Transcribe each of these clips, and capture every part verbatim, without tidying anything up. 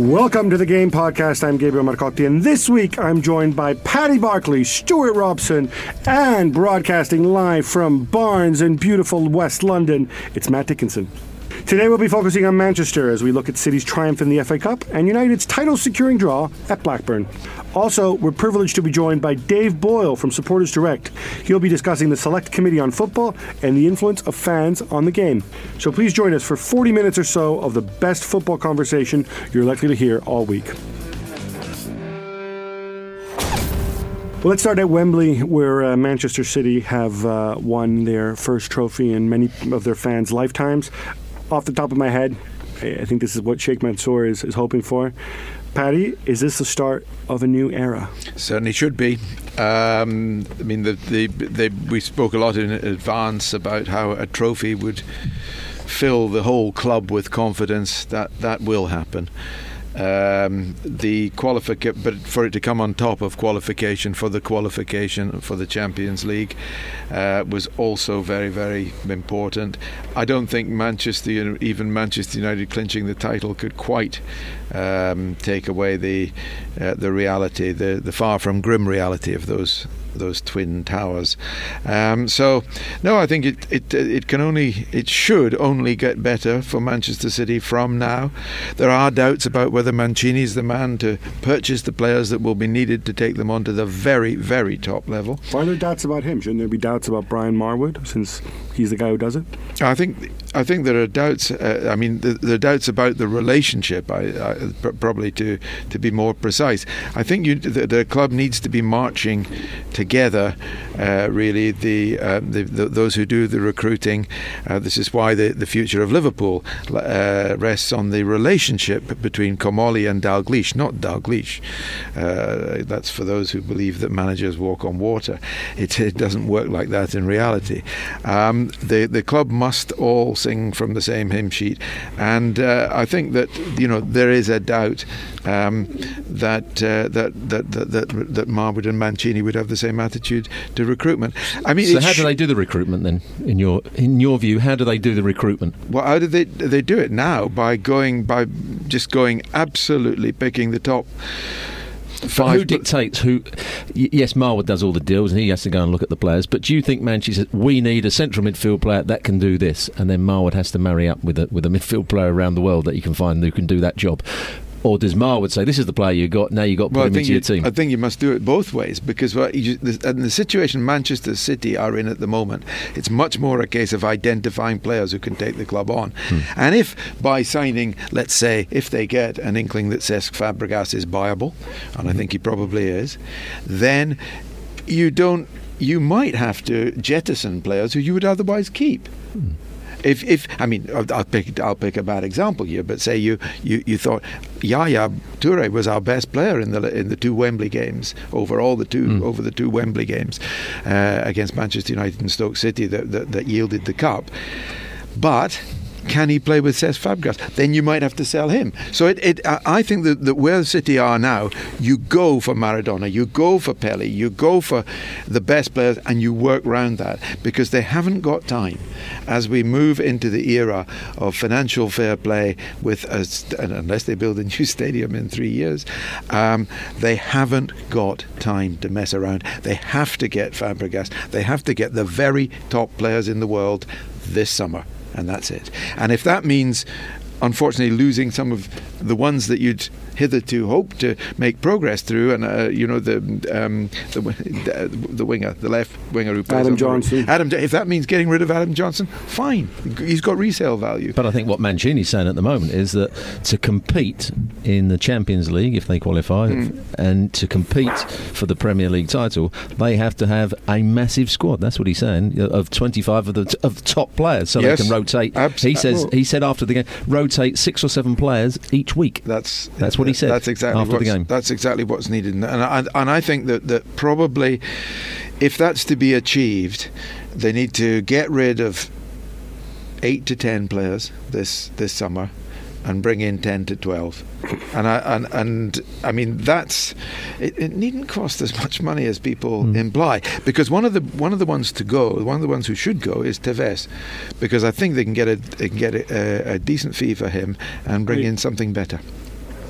Welcome to the Game Podcast. I'm Gabriel Marcotti, and this week I'm joined by Paddy Barkley, Stuart Robson, and broadcasting live from Barnes in beautiful West London, it's Matt Dickinson. Today we'll be focusing on Manchester as we look at City's triumph in the F A Cup and United's title-securing draw at Blackburn. Also, we're privileged to be joined by Dave Boyle from Supporters Direct. He'll be discussing the Select Committee on Football and the influence of fans on the game. So please join us for forty minutes or so of the best football conversation you're likely to hear all week. Well, let's start at Wembley, where uh, Manchester City have uh, won their first trophy in many of their fans' lifetimes. Off the top of my head, I think this is what Sheikh Mansour is, is hoping for. Paddy, is this the start of a new era? Certainly should be. Um, I mean, the, the, the, we spoke a lot in advance about how a trophy would fill the whole club with confidence. That that will happen. Um, the qualific- but for it to come on top of qualification for the qualification for the Champions League uh, was also very, very important. I don't think Manchester, even Manchester United clinching the title, could quite um, take away the uh, the reality, the the far from grim reality of those those twin towers. Um, so, no, I think it, it it can only it should only get better for Manchester City from now. There are doubts about whether Mancini is the man to purchase the players that will be needed to take them on to the very, very top level. Are there doubts about him? Shouldn't there be doubts about Brian Marwood, since he's the guy who does it? I think I think there are doubts. Uh, I mean, there, there are doubts about the relationship. I, I, probably to to be more precise, I think you, the, the club needs to be marching together. Together, uh, really, the, uh, the, the those who do the recruiting. Uh, this is why the, the future of Liverpool uh, rests on the relationship between Komoli and Dalgleish, not Dalgleish. Uh, that's for those who believe that managers walk on water. It, it doesn't work like that in reality. Um, the the club must all sing from the same hymn sheet, and uh, I think that you know there is a doubt um, that, uh, that that that that that Marwood and Mancini would have the same attitude to recruitment. I mean, so how do they do the recruitment then? In your in your view, how do they do the recruitment? Well, how do they they do it now? By going by just going absolutely picking the top. But who dictates who? Yes, Marwood does all the deals and he has to go and look at the players, but do you think Manchester, we need a central midfield player that can do this, and then Marwood has to marry up with a, with a midfield player around the world that he can find who can do that job? Or does Marwood say, this is the player you got, now you've got to put well, him into you, your team? I think you must do it both ways, because well, you, the, and the situation Manchester City are in at the moment, it's much more a case of identifying players who can take the club on. Hmm. And if by signing, let's say, if they get an inkling that Cesc Fabregas is buyable, and hmm. I think he probably is, then you don't, you might have to jettison players who you would otherwise keep. Hmm. If, if I mean, I'll pick I'll pick a bad example here, but say you, you, you thought Yaya Touré was our best player in the in the two Wembley games over all the two mm. over the two Wembley games uh, against Manchester United and Stoke City that, that that yielded the cup, but. Can he play with Cesc Fabregas? Then you might have to sell him. So it, it, I think that, that where City are now, you go for Maradona, you go for Pele, you go for the best players, and you work round that, because they haven't got time. As we move into the era of financial fair play, with a, unless they build a new stadium in three years, um, they haven't got time to mess around. They have to get Fabregas. They have to get the very top players in the world this summer, and that's it. And if that means, unfortunately, losing some of the ones that you'd hitherto hoped to make progress through, and uh, you know, the, um, the the winger, the left winger who Adam Johnson. Adam, if that means getting rid of Adam Johnson, fine. He's got resale value. But I think what Mancini's saying at the moment is that to compete in the Champions League, if they qualify, mm. and to compete for the Premier League title, they have to have a massive squad. That's what he's saying, of twenty-five of the of the top players, so yes, they can rotate. Abs- he says he said after the game, rotate six or seven players each week. That's that's what. He said that's exactly after the game. That's exactly what's needed, and and, and I think that, that probably, if that's to be achieved, they need to get rid of eight to ten players this this summer, and bring in ten to twelve. And I and, and I mean that's it, it needn't cost as much money as people mm. imply, because one of the one of the ones to go, one of the ones who should go is Tevez, because I think they can get a they can get a, a decent fee for him and bring in something better.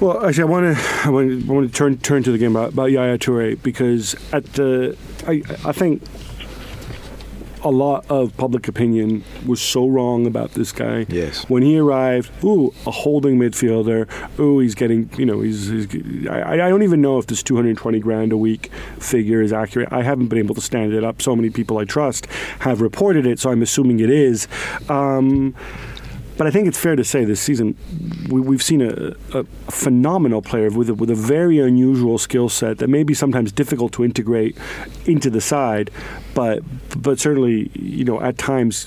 Well, actually, I want to I want to turn turn to the game about, about Yaya Touré, because at the I I think a lot of public opinion was so wrong about this guy. Yes. When he arrived, ooh, a holding midfielder. Ooh, he's getting you know he's. he's I, I don't even know if this two hundred twenty grand a week figure is accurate. I haven't been able to stand it up. So many people I trust have reported it, so I'm assuming it is. Um, But I think it's fair to say this season we, we've seen a, a phenomenal player with a, with a very unusual skill set that may be sometimes difficult to integrate into the side, but but certainly you know at times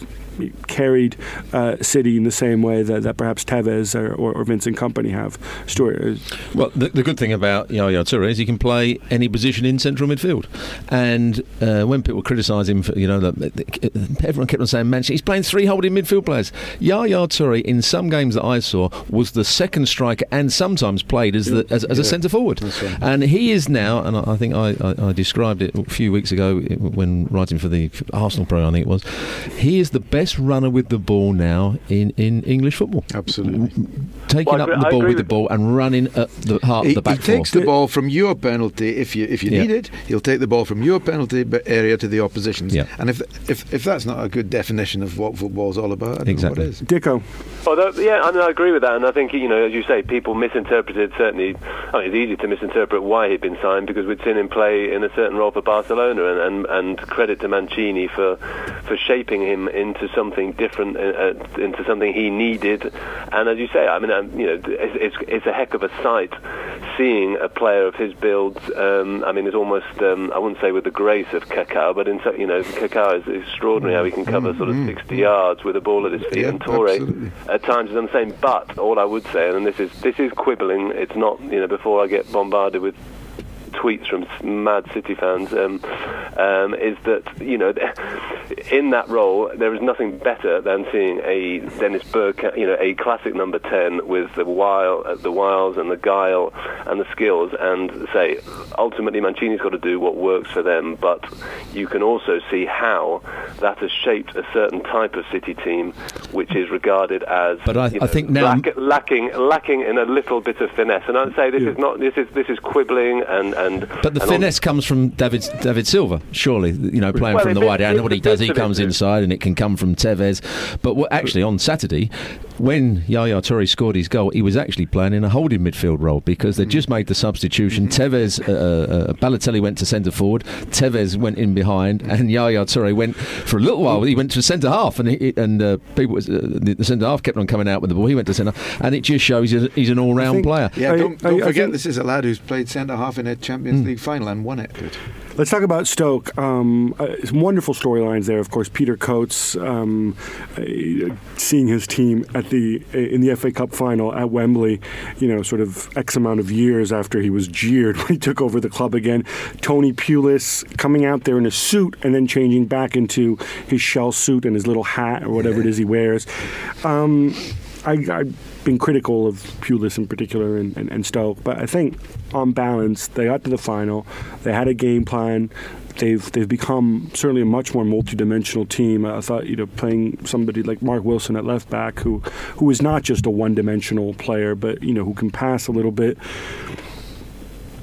carried uh, City in the same way that, that perhaps Tevez or, or, or Vincent Kompany have. Stuart? Well, the, the good thing about Yaya Touré is he can play any position in central midfield, and uh, when people criticise him for, you know, the, the, everyone kept on saying Manchester, he's playing three holding midfield players. Yaya Touré in some games that I saw was the second striker and sometimes played as the, as, as yeah, a centre forward, right. And he is now, and I, I think I, I, I described it a few weeks ago when writing for the Arsenal programme, I think it was, he is the best runner with the ball now in, in English football. Absolutely. Taking well, up the I ball with the ball and running at the heart he, of the back. He takes four. the ball from your penalty if you if you yeah. need it. He'll take the ball from your penalty area to the opposition's. Yeah. And if if if that's not a good definition of what football's all about, I don't exactly. know what it is. Dicko. Although, yeah, I mean, I agree with that, and I think, you know, as you say, people misinterpreted, certainly, I mean, it's easy to misinterpret why he'd been signed, because we'd seen him play in a certain role for Barcelona, and, and, and credit to Mancini for for shaping him into something different, uh, into something he needed. And as you say, I mean, um, you know, it's, it's it's a heck of a sight seeing a player of his build. Um, I mean, it's almost um, I wouldn't say with the grace of Kakao, but in you know, Kakao is extraordinary how he can cover sort of sixty yards with a ball at his feet. Yeah, and Touré absolutely. At times is insane. But all I would say, and this is this is quibbling, it's not, you know, before I get bombarded with tweets from mad City fans, um, um, is that, you know, in that role there is nothing better than seeing a Dennis Bergkamp, you know, a classic number ten with the wile, the wiles and the guile and the skills, and say ultimately Mancini's got to do what works for them, but you can also see how that has shaped a certain type of City team which is regarded as but I, you know, I think now lack, lacking lacking in a little bit of finesse. And I'd say this yeah. is not this is this is quibbling and And, but the finesse on. comes from David David Silva, surely, you know, playing well, from the wide out. And what he does, he comes inside, and it can come from Tevez. But what, actually, on Saturday, when Yaya Touré scored his goal, he was actually playing in a holding midfield role, because they just made the substitution. Tevez, uh, uh, Balotelli went to centre forward, Tevez went in behind, and Yaya Touré went for a little while. He went to centre half, and he, and uh, people uh, the centre half kept on coming out with the ball. He went to centre, and it just shows he's, a, he's an all-round think, player. Yeah, don't, don't I, forget I this is a lad who's played centre half in a Champions mm. League final and won it. Good. Let's talk about Stoke. Um, uh, some wonderful storylines there, of course. Peter Coates um, uh, seeing his team at the uh, in the F A Cup final at Wembley, you know, sort of X amount of years after he was jeered when he took over the club again. Tony Pulis coming out there in a suit and then changing back into his shell suit and his little hat or whatever yeah. it is he wears. Um, I, I've been critical of Pulis in particular and, and, and Stoke, but I think on balance they got to the final. They had a game plan. They've they've become certainly a much more multi-dimensional team. I thought, you know, playing somebody like Mark Wilson at left back, who who is not just a one-dimensional player, but you know, who can pass a little bit.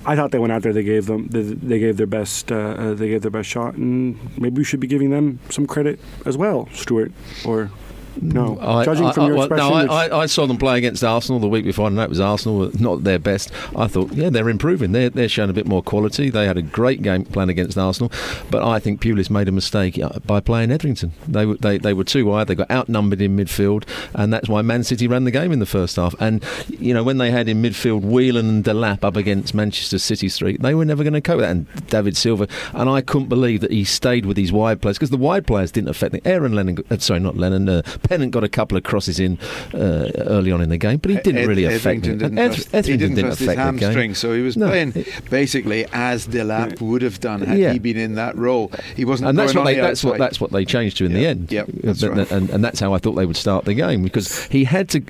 I thought they went out there. They gave them. They, they gave their best. Uh, they gave their best shot, and maybe we should be giving them some credit as well, Stuart. Or no, I, judging I, from I, your well, expression, no, I, I, I saw them play against Arsenal the week before, and that was Arsenal, not their best. I thought, yeah, they're improving. They're they're showing a bit more quality. They had a great game plan against Arsenal, but I think Pulis made a mistake by playing Edrington. They were they, they were too wide. They got outnumbered in midfield, and that's why Man City ran the game in the first half. And you know, when they had in midfield Whelan and Delap up against Manchester City Street, they were never going to cope with that. And David Silva, and I couldn't believe that he stayed with these wide players, because the wide players didn't affect the Aaron Lennon. Sorry, not Lennon. Uh, Pennant got a couple of crosses in uh, early on in the game, but he didn't Ed, really affect it. Didn't Ed, trust, Ed, he didn't, didn't affect his hamstring, so he was no, playing it, basically as Delap would have done had yeah. he been in that role. He wasn't. And that's what they, that's outside. what that's what they changed to in yeah. the end. Yep, that's and, right. and, and that's how I thought they would start the game, because he had to.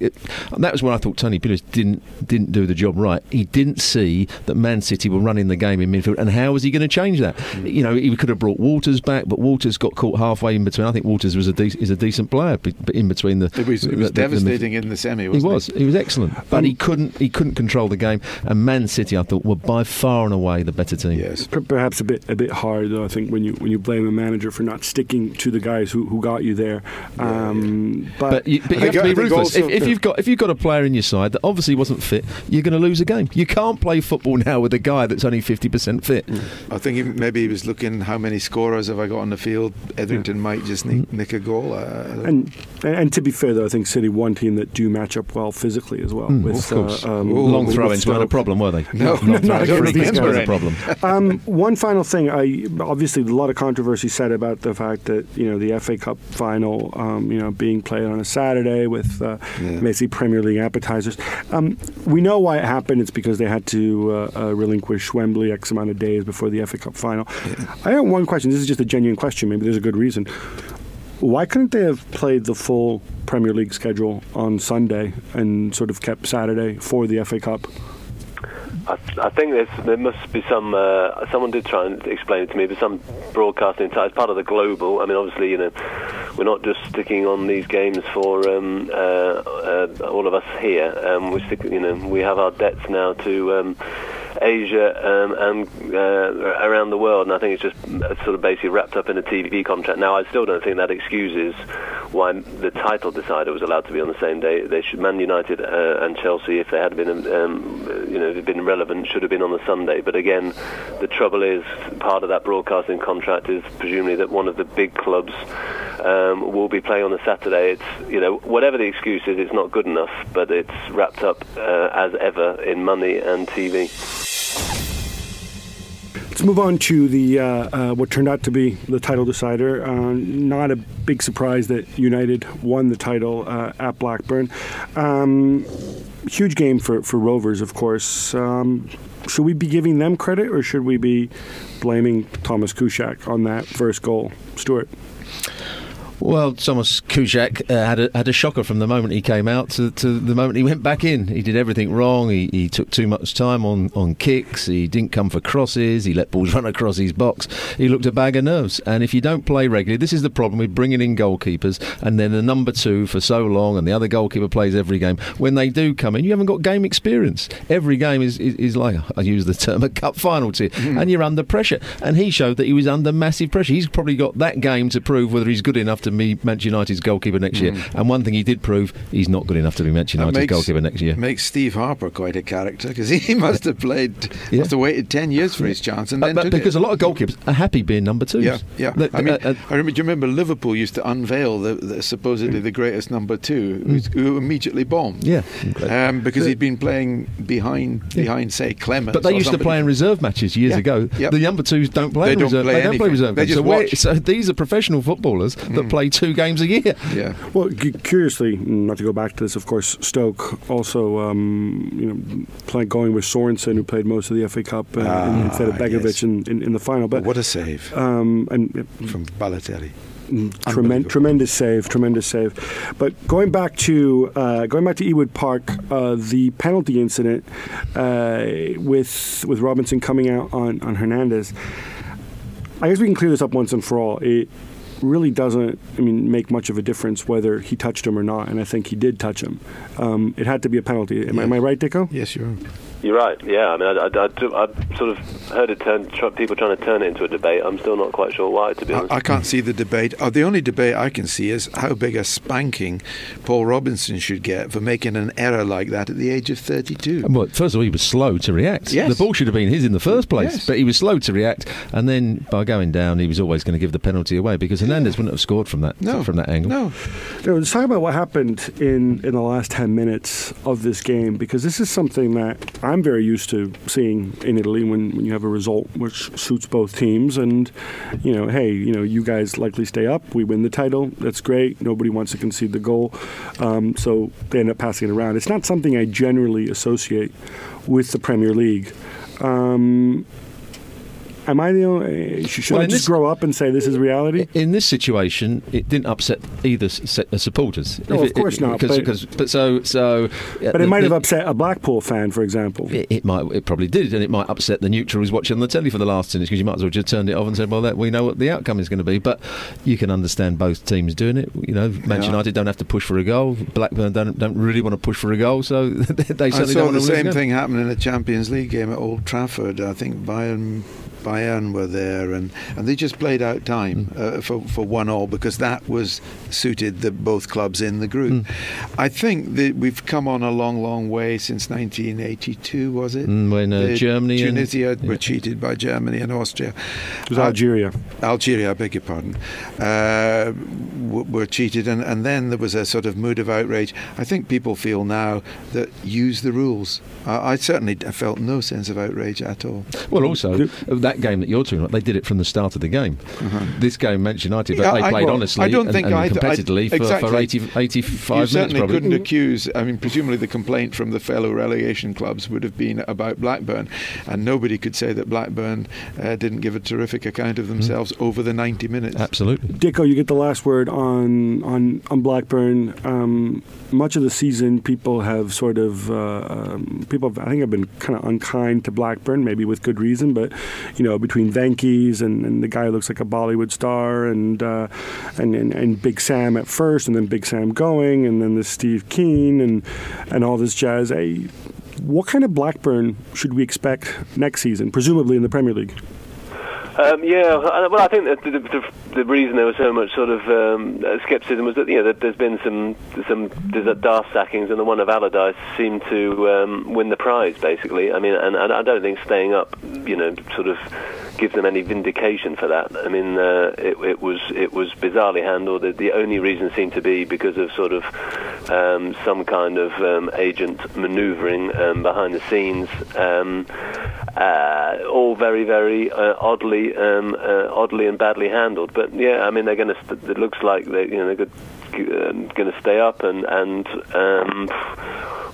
And that was where I thought Tony Pulis didn't didn't do the job right. He didn't see that Man City were running the game in midfield, and how was he going to change that? Mm. You know, he could have brought Walters back, but Walters got caught halfway in between. I think Walters was a de- is a decent player. But in between the, it was, it was the, devastating the, the, in the semi. Wasn't he was, he was excellent, but um, he couldn't, he couldn't control the game. And Man City, I thought, were by far and away the better team. Yes, perhaps a bit, a bit hard though. I think when you when you blame a manager for not sticking to the guys who, who got you there, um, yeah, yeah. but, but you, but you have got, to be ruthless. If, if you've got if you've got a player in your side that obviously wasn't fit, you're going to lose a game. You can't play football now with a guy that's only fifty percent fit. Mm. I think he, maybe he was looking how many scorers have I got on the field. Edrington yeah. might just nick, mm. nick a goal. Uh, and And to be fair, though, I think City, one team that do match up well physically as well. Mm, with, of course. Uh, um, Ooh, long throw-ins weren't a problem, were they? No, no, no, no I don't think these were a problem. um, one final thing. I, obviously, a lot of controversy said about the fact that, you know, the F A Cup final, um, you know, being played on a Saturday with uh, yeah. basically Premier League appetizers. Um, we know why it happened. It's because they had to uh, uh, relinquish Wembley X amount of days before the F A Cup final. Yeah. I have one question. This is just a genuine question. Maybe there's a good reason. Why couldn't they have played the full Premier League schedule on Sunday and sort of kept Saturday for the F A Cup? I, th- I think there must be some. Uh, someone did try and explain it to me, but some broadcasting site, it's part of the global. I mean, obviously, you know, we're not just sticking on these games for um, uh, uh, all of us here. Um, we stick, you know, we have our debts now to um, Asia um, and uh, around the world, and I think it's just sort of basically wrapped up in a T V contract. Now, I still don't think that excuses why the title decider was allowed to be on the same day. They should, Man United uh, and Chelsea, if they had been, um, you know, been relevant, should have been on the Sunday. But again, the trouble is, part of that broadcasting contract is presumably that one of the big clubs um, will be playing on the Saturday. It's, you know, whatever the excuse is, it's not good enough. But it's wrapped up uh, as ever in money and T V. Let's move on to the uh, uh, what turned out to be the title decider. Uh, not a big surprise that United won the title uh, at Blackburn. Um, huge game for, for Rovers, of course. Um, should we be giving them credit, or should we be blaming Thomas Kuszczak on that first goal? Stuart? Well, Thomas Kuszczak uh, had a, had a shocker from the moment he came out to, to the moment he went back in. He did everything wrong. He, he took too much time on, on kicks. He didn't come for crosses. He let balls run across his box. He looked a bag of nerves. And if you don't play regularly, this is the problem with bringing in goalkeepers and then the number two for so long and the other goalkeeper plays every game. When they do come in, you haven't got game experience. Every game is, is, is like, I use the term, a cup final to you. Mm. And you're under pressure. And he showed that he was under massive pressure. He's probably got that game to prove whether he's good enough to to be Manchester United's goalkeeper next mm. year. And one thing he did prove, he's not good enough to be Manchester United's makes, goalkeeper next year. Makes Steve Harper quite a character, because he must have played, yeah. must have waited ten years for his chance and uh, then but took Because it. a lot of goalkeepers are happy being number twos. Yeah, yeah. The, I mean, uh, uh, I remember, do you remember Liverpool used to unveil the, the supposedly the greatest number two mm. who immediately bombed? Yeah. Um, because yeah. he'd been playing behind, yeah. behind say, Clemens. But they used somebody. to play in reserve matches years yeah. ago. Yep. The number twos don't play they reserve. Don't play they anything. don't play reserve they matches. So, so these are professional footballers mm. that play two games a year. Yeah. Well, c- curiously, not to go back to this, of course, Stoke also, um, you know, play, going with Sorensen, who played most of the F A Cup uh, ah, in, instead of Begovic yes. in, in, in the final. But what a save! Um, and uh, from Balotelli. Tremend- tremendous save, tremendous save. But going back to uh, going back to Ewood Park, uh, the penalty incident uh, with with Robinson coming out on on Hernandez. I guess we can clear this up once and for all. It, really doesn't, I mean, make much of a difference whether he touched him or not, and I think he did touch him. Um, it had to be a penalty. Am, yes. am I right, Dicko? Yes, you are. You're right, yeah. I mean, I, I, I, I sort of heard it turn, tr- people trying to turn it into a debate. I'm still not quite sure why, to be honest. I, I can't see the debate. Oh, the only debate I can see is how big a spanking Paul Robinson should get for making an error like that at the age of thirty-two. Well, first of all, he was slow to react. Yes. The ball should have been his in the first place, yes. but he was slow to react. And then by going down, he was always going to give the penalty away because Hernandez yeah. wouldn't have scored from that no. from that angle. No. no. Let's talk about what happened in, in the last ten minutes of this game, because this is something that I'm very used to seeing in Italy when, when you have a result which suits both teams, and you know, hey, you know, you guys likely stay up. We win the title. That's great. Nobody wants to concede the goal, um, so they end up passing it around. It's not something I generally associate with the Premier League. Um, Am I the only? Should well, I just this, grow up and say this is reality? In this situation, it didn't upset either supporters. No, if of course it, it, not. Because, but, because, but so, so. But the, it might the, have upset a Blackpool fan, for example. It, it might. It probably did, and it might upset the neutral who's watching on the telly for the last ten minutes, because you might as well just turned it off and said, "Well, that, we know what the outcome is going to be." But you can understand both teams doing it. You know, Manchester yeah. United don't have to push for a goal. Blackburn don't don't really want to push for a goal, so they certainly I saw don't the same thing happen in a Champions League game at Old Trafford. I think Bayern. Bayern were there, and, and they just played out time uh, for for one all, because that was suited the both clubs in the group. Mm. I think that we've come on a long, long way since nineteen eighty-two, was it? Mm, when uh, Germany Tunisia and, yeah. were cheated by Germany and Austria. It was Al- Algeria. Algeria, I beg your pardon. Uh, w- were cheated, and, and then there was a sort of mood of outrage. I think people feel now that use the rules. Uh, I certainly felt no sense of outrage at all. Well, also... That That game that you're talking about, they did it from the start of the game. Uh-huh. This game, Manchester United, but they I, played well, honestly I don't think and, and competitively I, exactly. for, for eighty, eighty-five minutes. You certainly minutes, couldn't accuse, I mean, presumably the complaint from the fellow relegation clubs would have been about Blackburn, and nobody could say that Blackburn uh, didn't give a terrific account of themselves mm. over the ninety minutes. Absolutely. Dicko, you get the last word on, on, on Blackburn. Um, much of the season, people have sort of, uh, people have, I think have been kind of unkind to Blackburn, maybe with good reason, but you know, between Venky's and, and the guy who looks like a Bollywood star, and, uh, and and and Big Sam at first, and then Big Sam going, and then this Steve Keane, and and all this jazz. Hey, what kind of Blackburn should we expect next season, presumably in the Premier League? Um, yeah, well, I think that the, the, the reason there was so much sort of um, scepticism was that, you know, that there's been some some daft sackings, and the one of Allardyce seemed to um, win the prize, basically. I mean, and, and I don't think staying up, you know, sort of gives them any vindication for that. I mean, uh, it, it was it was bizarrely handled. The only reason seemed to be because of sort of um, some kind of um, agent manoeuvring um, behind the scenes. Um, uh, all very, very uh, oddly. Um, uh, oddly and badly handled, but yeah, I mean they're going to. St- it looks like they, you know, they're good, uh, going to stay up, and and um,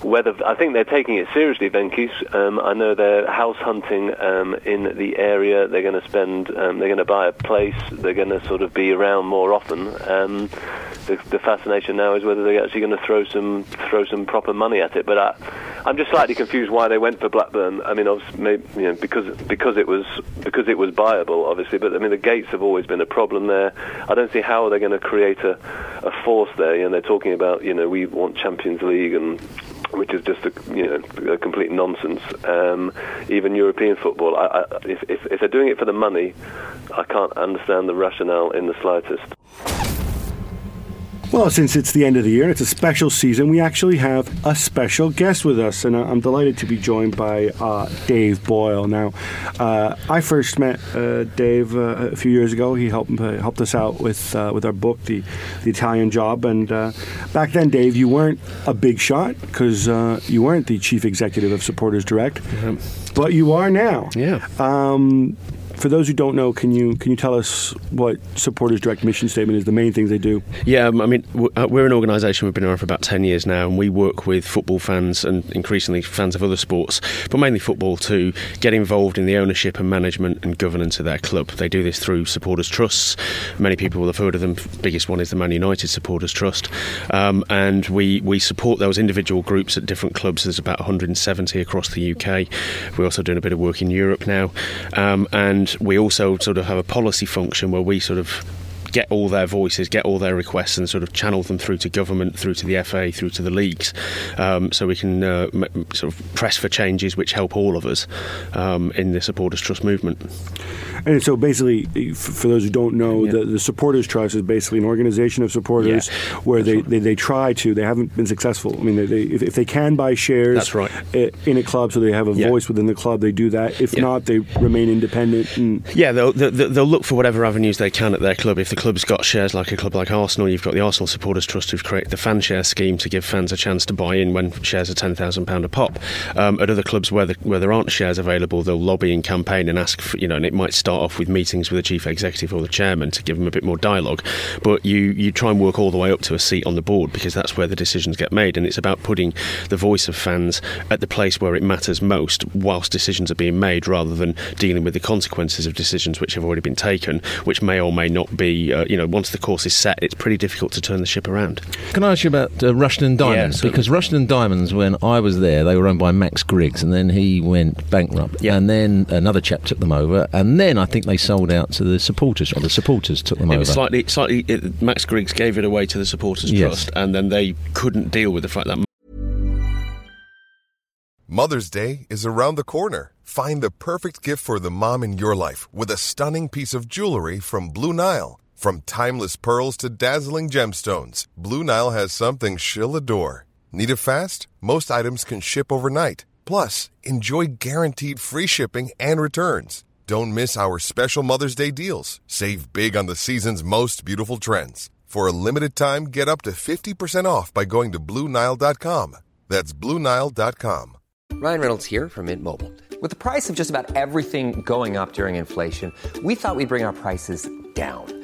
whether I think they're taking it seriously, Venky's. Um, I know they're house hunting um, in the area. They're going to spend. Um, they're going to buy a place. They're going to sort of be around more often. Um, the, the fascination now is whether they're actually going to throw some throw some proper money at it. But I, I'm just slightly confused why they went for Blackburn. I mean, obviously, maybe, you know, because because it was because it was buyable. Obviously, but I mean the gates have always been a problem there. I don't see how they're going to create a, a force there. And you know, they're talking about, you know, we want Champions League, and which is just a, you know, a complete nonsense. Um, even European football, I, I, if, if, if they're doing it for the money, I can't understand the rationale in the slightest. Well, since it's the end of the year and it's a special season, we actually have a special guest with us, and I'm delighted to be joined by uh, Dave Boyle. Now, uh, I first met uh, Dave uh, a few years ago. He helped uh, helped us out with uh, with our book, the, the Italian Job, and uh, back then, Dave, you weren't a big shot because uh, you weren't the chief executive of Supporters Direct, yeah. but you are now. Yeah. Um, For those who don't know, can you can you tell us what Supporters Direct mission statement is, the main things they do? Yeah, um, I mean, we're an organisation we've been around for about ten years now, and we work with football fans and increasingly fans of other sports, but mainly football, to get involved in the ownership and management and governance of their club. They do this through supporters trusts. Many people will have heard of them. The biggest one is the Man United Supporters Trust. Um, and we, we support those individual groups at different clubs. There's about one hundred seventy across the U K. We're also doing a bit of work in Europe now. Um, and we also sort of have a policy function where we sort of get all their voices, get all their requests, and sort of channel them through to government, through to the F A, through to the leagues, um, so we can uh, m- sort of press for changes which help all of us um, in the Supporters Trust movement. And so basically, for those who don't know, yeah. the, the Supporters Trust is basically an organisation of supporters yeah. where they, right. they, they try to, they haven't been successful. I mean, they, they, if, if they can buy shares That's right. in a club so they have a yeah. voice within the club, they do that. If yeah. not, they remain independent. And yeah, they'll, they'll, they'll look for whatever avenues they can at their club. If the club's got shares, like a club like Arsenal, you've got the Arsenal Supporters Trust who've created the fan share scheme to give fans a chance to buy in when shares are ten thousand pounds a pop. Um, at other clubs where, the, where there aren't shares available, they'll lobby and campaign and ask for, you know, and it might start off with meetings with the chief executive or the chairman to give them a bit more dialogue, but you, you try and work all the way up to a seat on the board, because that's where the decisions get made, and it's about putting the voice of fans at the place where it matters most whilst decisions are being made, rather than dealing with the consequences of decisions which have already been taken, which may or may not be, uh, you know, once the course is set, it's pretty difficult to turn the ship around. Can I ask you about uh, Rushden and Diamonds? Yeah, because Rushden and Diamonds, when I was there, they were owned by Max Griggs, and then he went bankrupt, yeah. and then another chap took them over, and then I think they sold out to the Supporters, or the Supporters took them it over. Was slightly, slightly, it, Max Griggs gave it away to the Supporters yes. Trust, and then they couldn't deal with the fact that... Mother's Day is around the corner. Find the perfect gift for the mom in your life with a stunning piece of jewelry from Blue Nile. From timeless pearls to dazzling gemstones, Blue Nile has something she'll adore. Need it fast? Most items can ship overnight. Plus, enjoy guaranteed free shipping and returns. Don't miss our special Mother's Day deals. Save big on the season's most beautiful trends. For a limited time, get up to fifty percent off by going to Blue Nile dot com. That's Blue Nile dot com. Ryan Reynolds here from Mint Mobile. With the price of just about everything going up during inflation, we thought we'd bring our prices down.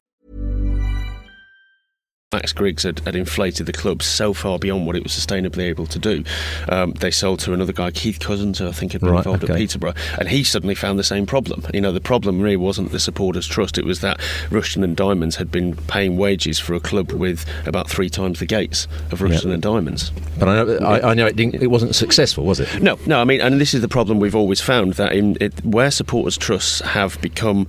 Max Griggs had, had inflated the club so far beyond what it was sustainably able to do. Um, they sold to another guy, Keith Cousins, who I think had been right, involved okay. at Peterborough, and he suddenly found the same problem. You know, the problem really wasn't the Supporters' Trust, it was that Rushden and Diamonds had been paying wages for a club with about three times the gates of Rushden yeah. and Diamonds. But I know, I, I know it, didn't, it wasn't successful, was it? No, no, I mean, and this is the problem we've always found, that in it, where Supporters' Trusts have become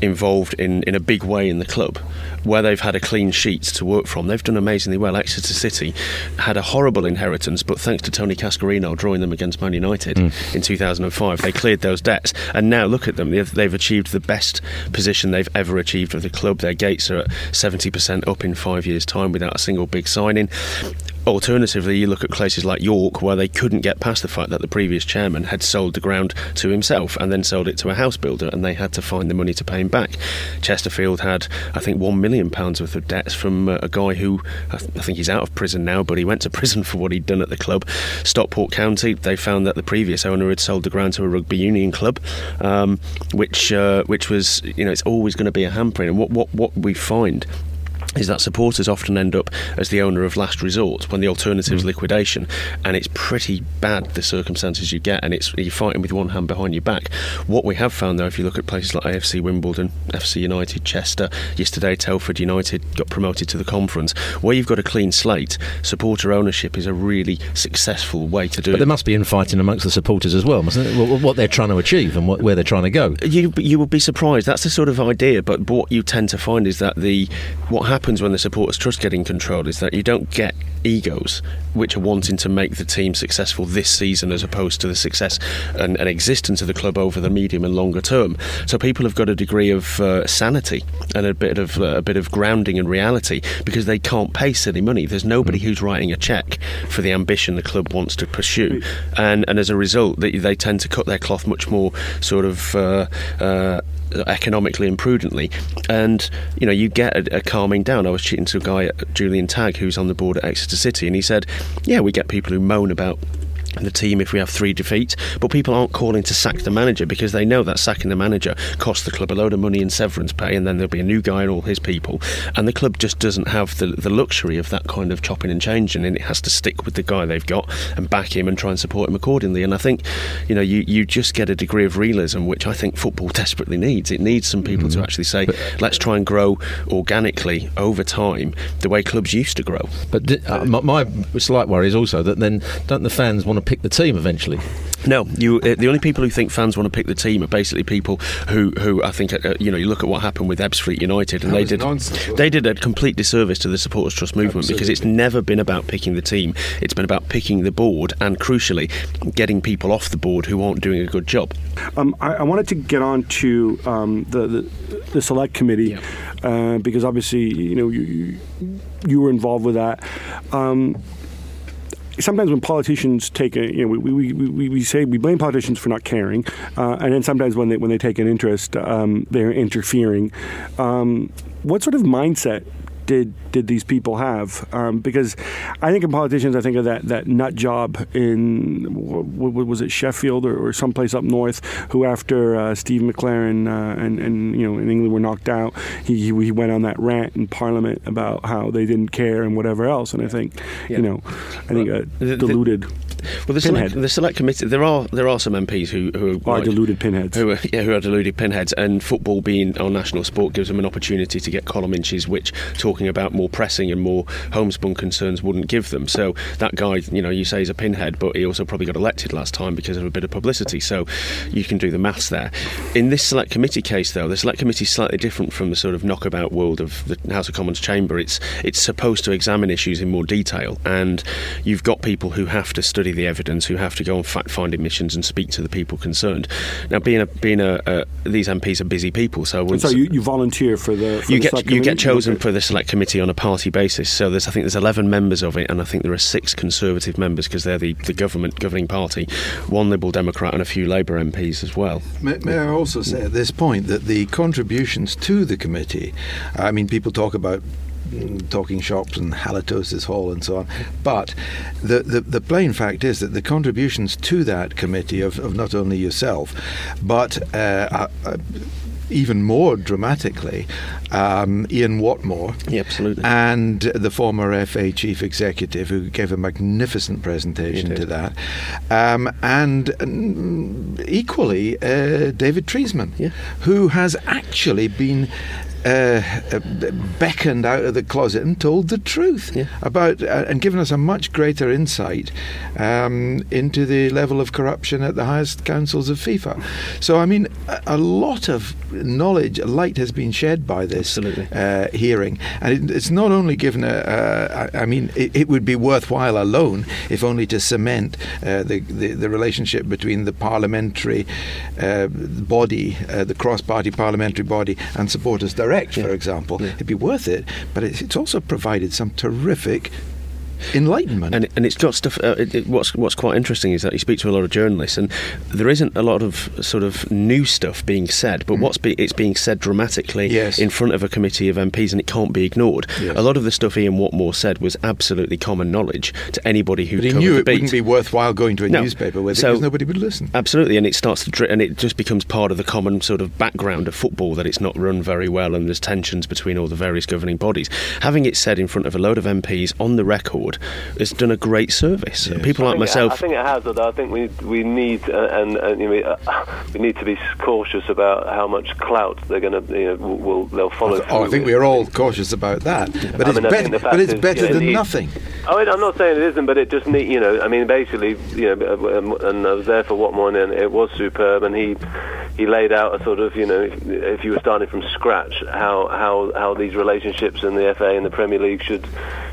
involved in, in a big way in the club, where they've had a clean sheet to work from, they've done amazingly well. Exeter City had a horrible inheritance, but thanks to Tony Cascarino drawing them against Man United mm. in two thousand five, they cleared those debts, and now look at them, they've, they've achieved the best position they've ever achieved with the club. Their gates are at seventy percent up in five years' time without a single big signing. Alternatively, you look at places like York, where they couldn't get past the fact that the previous chairman had sold the ground to himself and then sold it to a house builder, and they had to find the money to pay him back. Chesterfield had, I think, one million pounds worth of debts from a guy who, I, th- I think he's out of prison now, but he went to prison for what he'd done at the club. Stockport County, they found that the previous owner had sold the ground to a rugby union club, um, which uh, which was, you know, it's always going to be a hampering. And what, what, what we find is that supporters often end up as the owner of last resort when the alternative is mm. liquidation, and it's pretty bad, the circumstances you get, and it's you're fighting with one hand behind your back. What we have found, though, if you look at places like A F C Wimbledon, F C United, Chester, yesterday Telford United got promoted to the conference, where you've got a clean slate, supporter ownership is a really successful way to do but it. But there must be infighting amongst the supporters as well, mustn't it? What they're trying to achieve and what, where they're trying to go. You you would be surprised. That's the sort of idea, but what you tend to find is that the what happens happens when the Supporters Trust get in control is that you don't get egos which are wanting to make the team successful this season as opposed to the success and, and existence of the club over the medium and longer term. So people have got a degree of uh, sanity and a bit of uh, a bit of grounding in reality, because they can't pay silly money. There's nobody who's writing a cheque for the ambition the club wants to pursue, and and as a result they, they tend to cut their cloth much more sort of uh, uh, economically and prudently. And you know, you get a, a calming down. I was chatting to a guy, Julian Tagg, who's on the board at Exeter City, and he said, yeah, we get people who moan about the team if we have three defeats, but people aren't calling to sack the manager because they know that sacking the manager costs the club a load of money in severance pay, and then there'll be a new guy and all his people, and the club just doesn't have the, the luxury of that kind of chopping and changing, and it has to stick with the guy they've got and back him and try and support him accordingly. And I think, you know, you, you just get a degree of realism which I think football desperately needs. It needs some people mm-hmm. to actually say, but let's try and grow organically over time the way clubs used to grow. But d- uh, my, my slight worry is also that then don't the fans want to pick the team eventually? No, you, the only people who think fans want to pick the team are basically people who, who I think, uh, you know, you look at what happened with Ebbsfleet United, and that they did nonsense, they did a complete disservice to the Supporters Trust movement. Absolutely. Because it's never been about picking the team, it's been about picking the board and, crucially, getting people off the board who aren't doing a good job. Um, I, I wanted to get on to um, the, the, the Select Committee, yeah. uh, because obviously, you know, you, you were involved with that. Um Sometimes when politicians take a, you know, we we, we we say we blame politicians for not caring, uh, and then sometimes when they when they take an interest, um, they're interfering. Um, what sort of mindset did did these people have? Um, because I think in politicians, I think of that, that nut job in what was it, Sheffield or, or someplace up north, who after uh, Steve McLaren uh, and and you know in England were knocked out, he he went on that rant in Parliament about how they didn't care and whatever else. And I think yeah. you know, I think well, a deluded. The, the, Well, the select, the select committee. There are there are some M Ps who who are like, deluded pinheads. Who are, yeah, who are deluded pinheads. And football being our national sport gives them an opportunity to get column inches, which talking about more pressing and more homespun concerns wouldn't give them. So that guy, you know, you say he's a pinhead, but he also probably got elected last time because of a bit of publicity. So you can do the maths there. In this select committee case, though, the select committee is slightly different from the sort of knockabout world of the House of Commons chamber. It's it's supposed to examine issues in more detail, and you've got people who have to study the evidence, who have to go on fact-finding missions and speak to the people concerned. Now, being a being a uh, these M Ps are busy people, so so you, you volunteer for the for you the get you get chosen for the select committee on a party basis. So there's I think there's eleven members of it, and I think there are six Conservative members because they're the, the government governing party, one Liberal Democrat and a few Labour M Ps as well. May, may I also say at this point that the contributions to the committee, I mean, people talk about Talking Shops and Halitosis Hall and so on, but the, the the plain fact is that the contributions to that committee of, of not only yourself but uh, uh, even more dramatically um, Ian Watmore, yeah, absolutely, and the former F A chief executive, who gave a magnificent presentation to that, um, and um, equally uh, David Treesman, yeah, who has actually been Uh, uh, beckoned out of the closet and told the truth yeah. about uh, and given us a much greater insight um, into the level of corruption at the highest councils of FIFA. So, I mean, a, a lot of knowledge, light has been shed by this uh, hearing, and it, it's not only given a. Uh, I, I mean, it, it would be worthwhile alone, if only to cement uh, the, the the relationship between the parliamentary uh, body, uh, the cross-party parliamentary body, and supporters directly. For yeah. example, yeah. it'd be worth it, but it's also provided some terrific enlightenment, and, and it's got stuff. Uh, it, it, what's what's quite interesting is that you speak to a lot of journalists, and there isn't a lot of sort of new stuff being said, but mm. what's be, it's being said dramatically yes. in front of a committee of M Ps, and it can't be ignored. Yes. A lot of the stuff Ian Watmore said was absolutely common knowledge to anybody who. But he knew it beat. wouldn't be worthwhile going to a no. newspaper with so, it because nobody would listen. Absolutely, and it starts to dri- and it just becomes part of the common sort of background of football that it's not run very well, and there's tensions between all the various governing bodies. Having it said in front of a load of M Ps on the record. It's done a great service. Yes. People like I myself. It, I think it has. Although I think we we need uh, and, and you know, uh, we need to be cautious about how much clout they're going to you know, will they'll follow. I th- oh, I think we are all cautious about that. But I it's mean, better. But it's is, better you know, than needs, nothing. I mean, I'm not saying it isn't, but it just need. You know, I mean, basically, you know, and I was there for Watmore, and it was superb, and he he laid out a sort of, you know, if, if you were starting from scratch, how how how these relationships and the F A and the Premier League should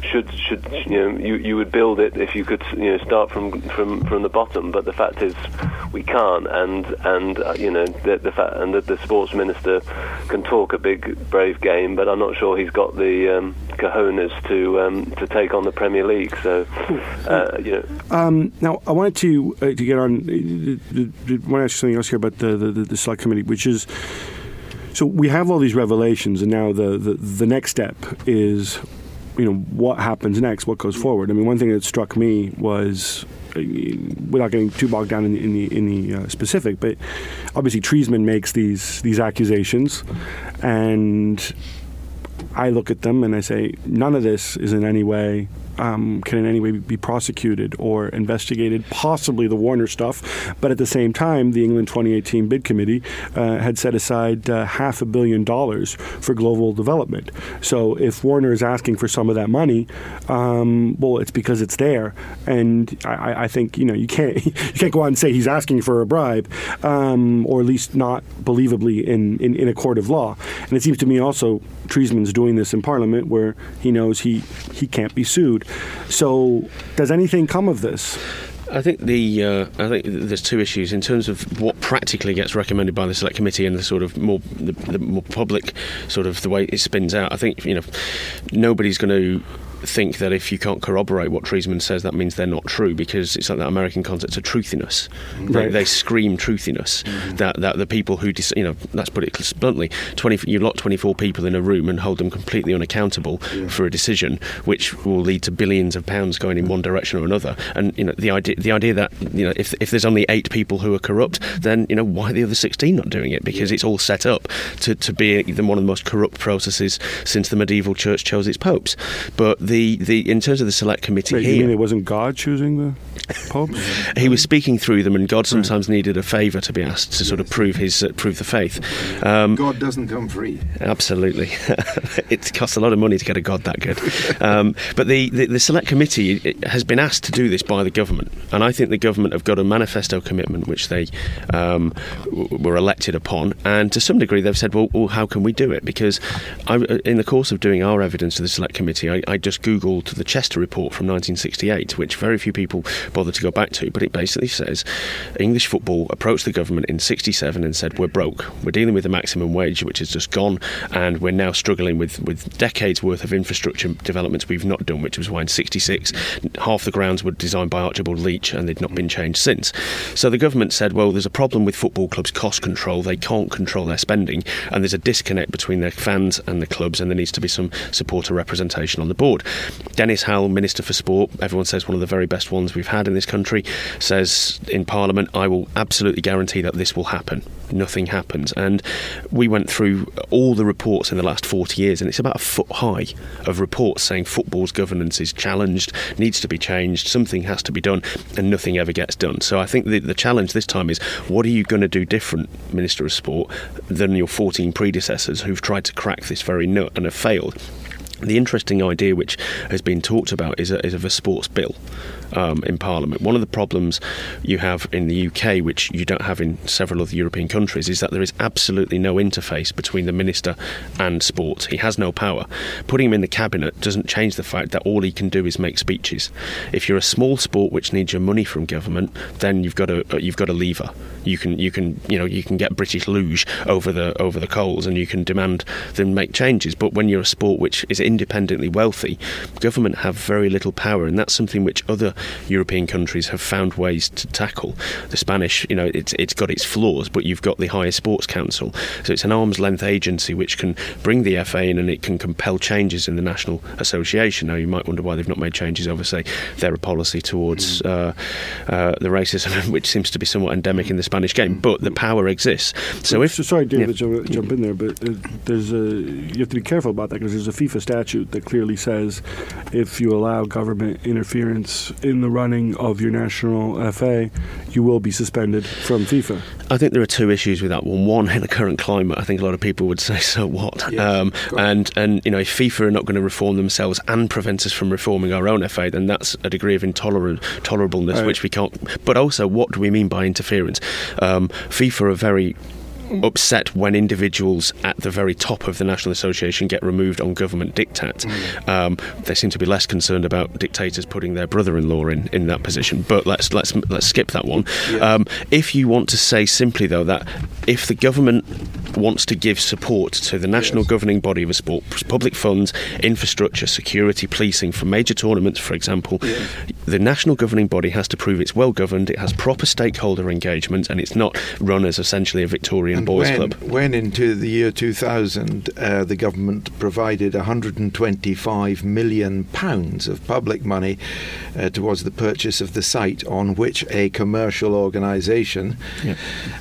should should you know you, you would build it if you could, you know, start from from from the bottom. But the fact is we can't, and and uh, you know the, the fact and the, the sports minister can talk a big brave game, but I'm not sure he's got the um, cojones to um, to take on the Premier League. So uh, you know. Um, now I wanted to uh, to get on. I want to ask you something else here about the the, the select committee, which is. So we have all these revelations, and now the, the, the next step is, you know, what happens next, what goes forward. I mean, one thing that struck me was, without getting too bogged down in the in the, in the uh, specific, but obviously Treesman makes these these accusations, and I look at them and I say, none of this is in any way. Um, can in any way be prosecuted or investigated, possibly the Warner stuff. But at the same time, the England twenty eighteen bid committee uh, had set aside uh, half a billion dollars for global development. So if Warner is asking for some of that money, um, well, it's because it's there. And I, I think, you know, you can't you can't go out and say he's asking for a bribe, um, or at least not believably in, in, in a court of law. And it seems to me also Treesman's doing this in Parliament where he knows he, he can't be sued. So, does anything come of this? I think the uh, I think there's two issues in terms of what practically gets recommended by the select committee and the sort of more the, the more public sort of the way it spins out. I think, you know, nobody's going to think that if you can't corroborate what Treesman says, that means they're not true, because it's like that American concept of truthiness. Right. They, they scream truthiness. Mm-hmm. That that the people who, dis- you know, let's put it bluntly, twenty you lock twenty-four people in a room and hold them completely unaccountable yeah. for a decision, which will lead to billions of pounds going in one direction or another. And you know the idea the idea that you know if if there's only eight people who are corrupt, then you know why are the other sixteen not doing it? Because yeah. it's all set up to to be one of the most corrupt processes since the medieval church chose its popes. But the The, the in terms of the select committee Wait, here... You mean it wasn't God choosing the popes? He was speaking through them, and God sometimes right. needed a favour to be asked to yes. sort of prove his uh, prove the faith. Um, God doesn't come free. Absolutely. It costs a lot of money to get a God that good. Um, but the, the, the select committee has been asked to do this by the government, and I think the government have got a manifesto commitment which they um, w- were elected upon, and to some degree they've said, well, well how can we do it? Because I, in the course of doing our evidence to the select committee, I, I just Googled the Chester report from nineteen sixty-eight, which very few people bother to go back to, but it basically says English football approached the government in sixty-seven and said, we're broke, we're dealing with the maximum wage which is just gone, and we're now struggling with, with decades worth of infrastructure developments we've not done, which was why in sixty-six half the grounds were designed by Archibald Leach and they'd not been changed since. So the government said, well, there's a problem with football clubs' cost control, they can't control their spending, and there's a disconnect between their fans and the clubs, and there needs to be some supporter representation on the board. Dennis Howell, Minister for Sport, everyone says one of the very best ones we've had in this country, says in Parliament, I will absolutely guarantee that this will happen. Nothing happens. And we went through all the reports in the last forty years, and it's about a foot high of reports saying football's governance is challenged, needs to be changed, something has to be done, and nothing ever gets done. So I think the, the challenge this time is, what are you going to do different, Minister of Sport, than your fourteen predecessors who've tried to crack this very nut and have failed? The interesting idea which has been talked about is, a, is of a sports bill um, in Parliament. One of the problems you have in the U K, which you don't have in several other European countries, is that there is absolutely no interface between the minister and sport. He has no power. Putting him in the cabinet doesn't change the fact that all he can do is make speeches. If you're a small sport which needs your money from government, then you've got a you've got a lever. You can you can you know you can get British luge over the over the coals, and you can demand them make changes. But when you're a sport which is independently wealthy, government have very little power, and that's something which other European countries have found ways to tackle. The Spanish, you know, it's it's got its flaws, but you've got the highest sports council, so it's an arm's length agency which can bring the F A in, and it can compel changes in the National Association. Now you might wonder why they've not made changes over, say, their policy towards uh, uh, the racism, which seems to be somewhat endemic in the Spanish game, but the power exists. So if sorry, David, yeah. jump in there, but there's a, you have to be careful about that, because there's a FIFA statute that clearly says if you allow government interference in the running of your national F A, you will be suspended from FIFA. I think there are two issues with that one. One, in the current climate, I think a lot of people would say, so what? Yeah, um, and, and, you know, if FIFA are not going to reform themselves and prevent us from reforming our own F A, then that's a degree of intolerant tolerableness, right. which we can't... But also, what do we mean by interference? Um, FIFA are very... upset when individuals at the very top of the National Association get removed on government diktat. Um, they seem to be less concerned about dictators putting their brother-in-law in, in that position. But let's let's let's skip that one. Yeah. Um, if you want to say simply though that if the government wants to give support to the national yes. governing body of a sport, public funds, infrastructure, security, policing for major tournaments, for example, yes. the national governing body has to prove it's well governed, it has proper stakeholder engagement, and it's not run as essentially a Victorian and boys' when, club. When into the year two thousand uh, the government provided one hundred twenty-five million pounds of public money uh, towards the purchase of the site on which a commercial organisation yeah.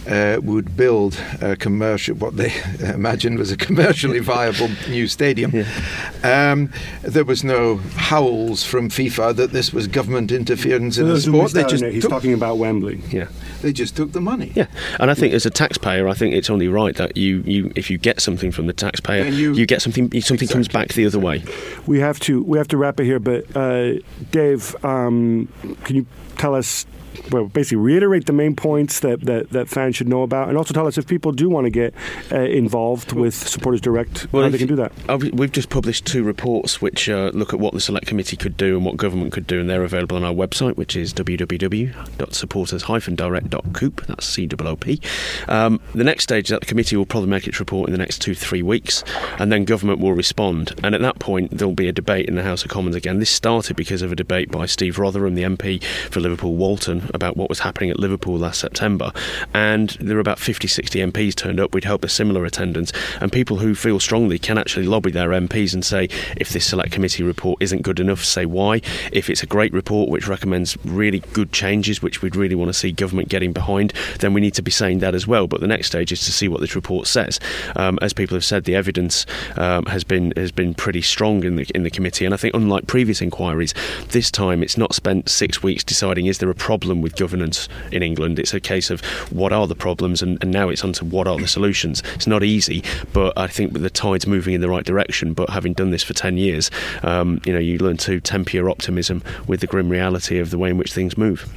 uh, would build a commercial, what they imagined was a commercially viable new stadium. Yeah. Um, there was no howls from FIFA that this was government interference in no, the sport. They just He's took, talking about Wembley. Yeah, they just took the money. Yeah, and I think yeah. as a taxpayer, I think it's only right that you, you if you get something from the taxpayer, you, you get something. Something exactly. comes back the other way. We have to we have to wrap it here, but uh, Dave, um, can you tell us? Well, basically reiterate the main points that, that, that fans should know about, and also tell us if people do want to get uh, involved with Supporters Direct, well, how they can do that. We've just published two reports which uh, look at what the Select Committee could do and what government could do, and they're available on our website, which is w w w dot supporters dash direct dot coop, that's C O O P. Um, the next stage is that the committee will probably make its report in the next two, three weeks, and then government will respond. And at that point, there'll be a debate in the House of Commons again. This started because of a debate by Steve Rotherham, the M P for Liverpool Walton, about what was happening at Liverpool last September, and there were about fifty, sixty M Ps turned up. We'd hope a similar attendance, and people who feel strongly can actually lobby their M Ps and say, if this Select Committee report isn't good enough, say why. If it's a great report which recommends really good changes which we'd really want to see government getting behind, then we need to be saying that as well. But the next stage is to see what this report says. Um, as people have said, the evidence um, has been has been pretty strong in the, in the committee, and I think unlike previous inquiries, this time it's not spent six weeks deciding is there a problem with governance in England. It's a case of what are the problems, and, and now it's onto what are the solutions. It's not easy, but I think the tide's moving in the right direction. But having done this for ten years, um, you know, you learn to temper your optimism with the grim reality of the way in which things move.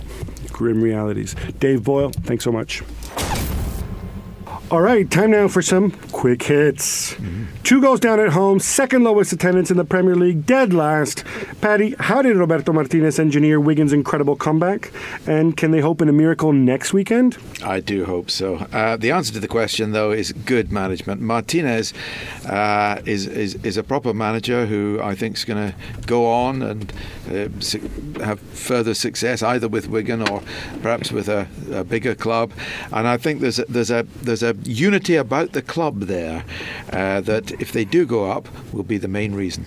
Grim realities. Dave Boyle, thanks so much. All right, time now for some quick hits. Mm-hmm. Two goals down at home, second lowest attendance in the Premier League, dead last. Paddy, how did Roberto Martinez engineer Wigan's incredible comeback? And can they hope in a miracle next weekend? I do hope so. Uh, the answer to the question, though, is good management. Martinez uh, is, is is a proper manager who I think is going to go on and uh, have further success, either with Wigan or perhaps with a, a bigger club. And I think there's a, there's a there's a unity about the club there uh, that if they do go up will be the main reason.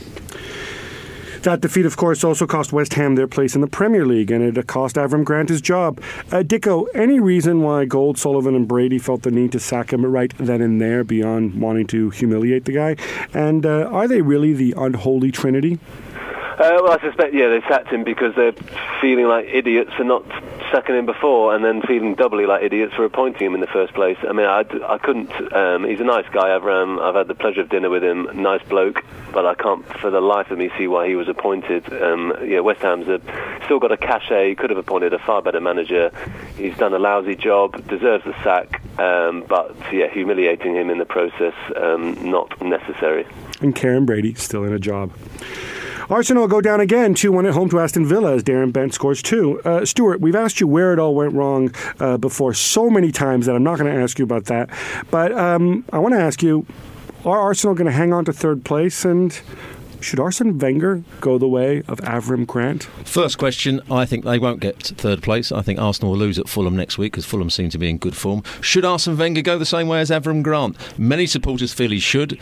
That defeat, of course, also cost West Ham their place in the Premier League, and it cost Avram Grant his job. Uh, Dicko, any reason why Gold, Sullivan and Brady felt the need to sack him right then and there beyond wanting to humiliate the guy? And uh, are they really the unholy trinity? Uh, well, I suspect, yeah, they sacked him because they're feeling like idiots for not sacking him before, and then feeling doubly like idiots for appointing him in the first place. I mean, I, I couldn't... Um, he's a nice guy, Avram. I've had the pleasure of dinner with him. Nice bloke. But I can't, for the life of me, see why he was appointed. Um, yeah, West Ham's a, still got a cachet. He could have appointed a far better manager. He's done a lousy job. Deserves the sack. Um, but, yeah, humiliating him in the process, um, not necessary. And Karen Brady still in a job. Arsenal go down again, two one at home to Aston Villa as Darren Bent scores two. Uh, Stuart, we've asked you where it all went wrong uh, before so many times that I'm not going to ask you about that. But um, I want to ask you, are Arsenal going to hang on to third place, and should Arsene Wenger go the way of Avram Grant? First question, I think they won't get third place. I think Arsenal will lose at Fulham next week because Fulham seem to be in good form. Should Arsene Wenger go the same way as Avram Grant? Many supporters feel he should.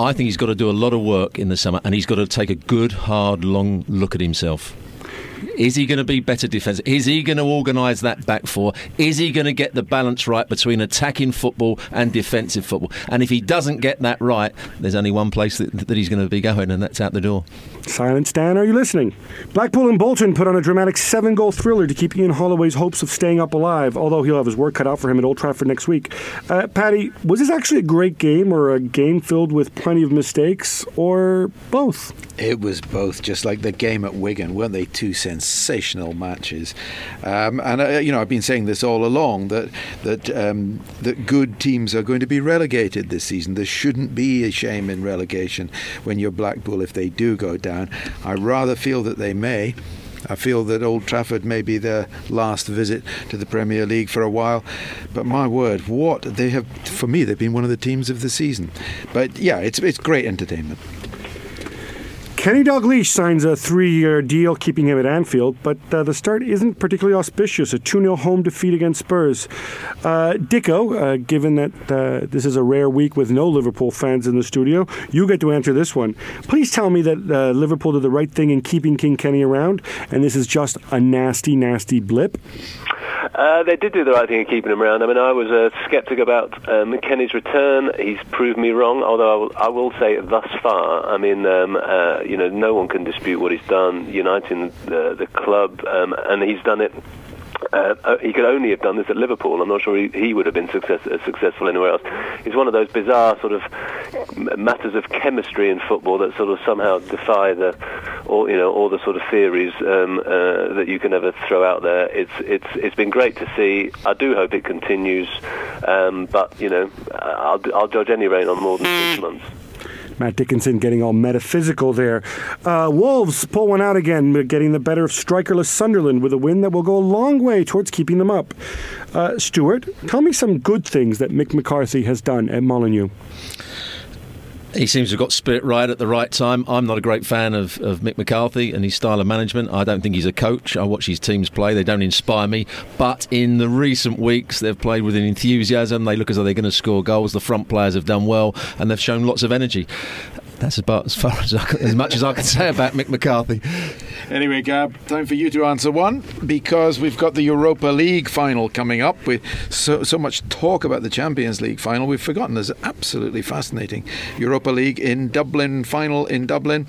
I think he's got to do a lot of work in the summer, and he's got to take a good, hard, long look at himself. Is he going to be better defensive? Is he going to organise that back four? Is he going to get the balance right between attacking football and defensive football? And if he doesn't get that right, there's only one place that, that he's going to be going, and that's out the door. Silence, Dan, are you listening? Blackpool and Bolton put on a dramatic seven-goal thriller to keep Ian Holloway's hopes of staying up alive, although he'll have his work cut out for him at Old Trafford next week. Uh, Paddy, was this actually a great game, or a game filled with plenty of mistakes, or both? It was both, just like the game at Wigan. Weren't they too sensational? sensational matches. Um, and, uh, you know, I've been saying this all along, that that um, that good teams are going to be relegated this season. There shouldn't be a shame in relegation when you're Blackpool if they do go down. I rather feel that they may. I feel that Old Trafford may be their last visit to the Premier League for a while. But my word, what they have, for me, they've been one of the teams of the season. But yeah, it's it's great entertainment. Kenny Dalgleish signs a three-year deal, keeping him at Anfield, but uh, the start isn't particularly auspicious. A two nil home defeat against Spurs. Uh, Dicko, uh, given that uh, this is a rare week with no Liverpool fans in the studio, you get to answer this one. Please tell me that uh, Liverpool did the right thing in keeping King Kenny around, and this is just a nasty, nasty blip. Uh, they did do the right thing in keeping him around. I mean, I was a sceptic about um, Kenny's return. He's proved me wrong, although I will, I will say thus far, I mean, um, uh, you know, no one can dispute what he's done, uniting the, the club, um, and he's done it. Uh, he could only have done this at Liverpool. I'm not sure he, he would have been success, uh, successful anywhere else. It's one of those bizarre sort of matters of chemistry in football that sort of somehow defy the, all you know, all the sort of theories um, uh, that you can ever throw out there. It's it's it's been great to see. I do hope it continues, um, but you know, I'll I'll judge any rain on more than six months. Matt Dickinson getting all metaphysical there. Uh, Wolves pull one out again, getting the better of strikerless Sunderland with a win that will go a long way towards keeping them up. Uh, Stuart, tell me some good things that Mick McCarthy has done at Molineux. He seems to have got spirit right at the right time. I'm not a great fan of, of Mick McCarthy and his style of management. I don't think he's a coach. I watch his teams play. They don't inspire me. But in the recent weeks, they've played with an enthusiasm. They look as though they're going to score goals. The front players have done well, and they've shown lots of energy. That's about as far as I can, as much as I can say about Mick McCarthy. Anyway, Gab, time for you to answer one, because we've got the Europa League final coming up. With so, so much talk about the Champions League final, we've forgotten there's absolutely fascinating Europa League in Dublin final in Dublin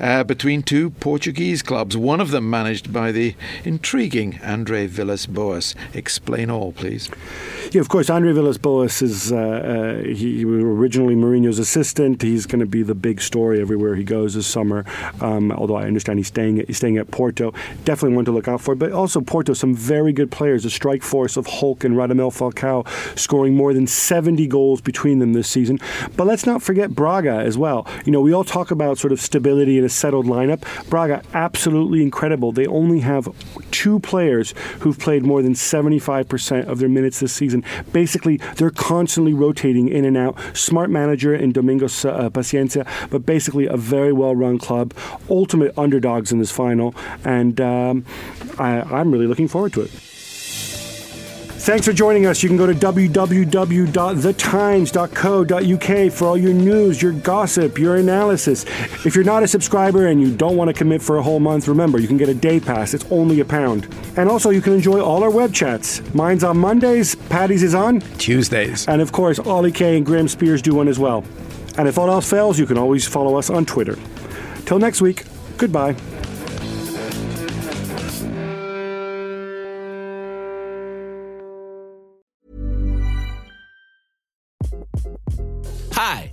uh, between two Portuguese clubs. One of them managed by the intriguing Andre Villas-Boas. Explain all, please. Yeah, of course. Andre Villas-Boas is uh, uh, he, he was originally Mourinho's assistant. He's going to be the big story everywhere he goes this summer. Um, although I understand he's staying, he's staying at Porto. Definitely one to look out for. But also Porto, some very good players. A strike force of Hulk and Radamel Falcao, scoring more than seventy goals between them this season. But let's not forget Braga as well. You know, we all talk about sort of stability and a settled lineup. Braga, absolutely incredible. They only have two players who've played more than seventy-five percent of their minutes this season. Basically, they're constantly rotating in and out. Smart manager in Domingo uh, Paciencia. But basically a very well-run club, ultimate underdogs in this final, and um, I, I'm really looking forward to it. Thanks for joining us. You can go to w w w dot the times dot co dot u k for all your news, your gossip, your analysis. If you're not a subscriber and you don't want to commit for a whole month, remember, you can get a day pass. It's only a pound. And also, you can enjoy all our web chats. Mine's on Mondays, Paddy's is on Tuesdays. And, of course, Ollie Kay and Graham Spears do one as well. And if all else fails, you can always follow us on Twitter. Till next week, goodbye. Hi,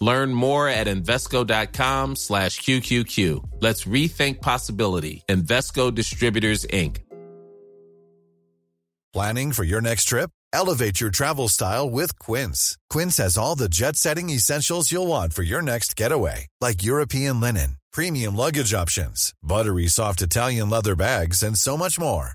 Learn more at Invesco dot com slash Q Q Q. Let's rethink possibility. Invesco Distributors, Incorporated. Planning for your next trip? Elevate your travel style with Quince. Quince has all the jet-setting essentials you'll want for your next getaway, like European linen, premium luggage options, buttery soft Italian leather bags, and so much more.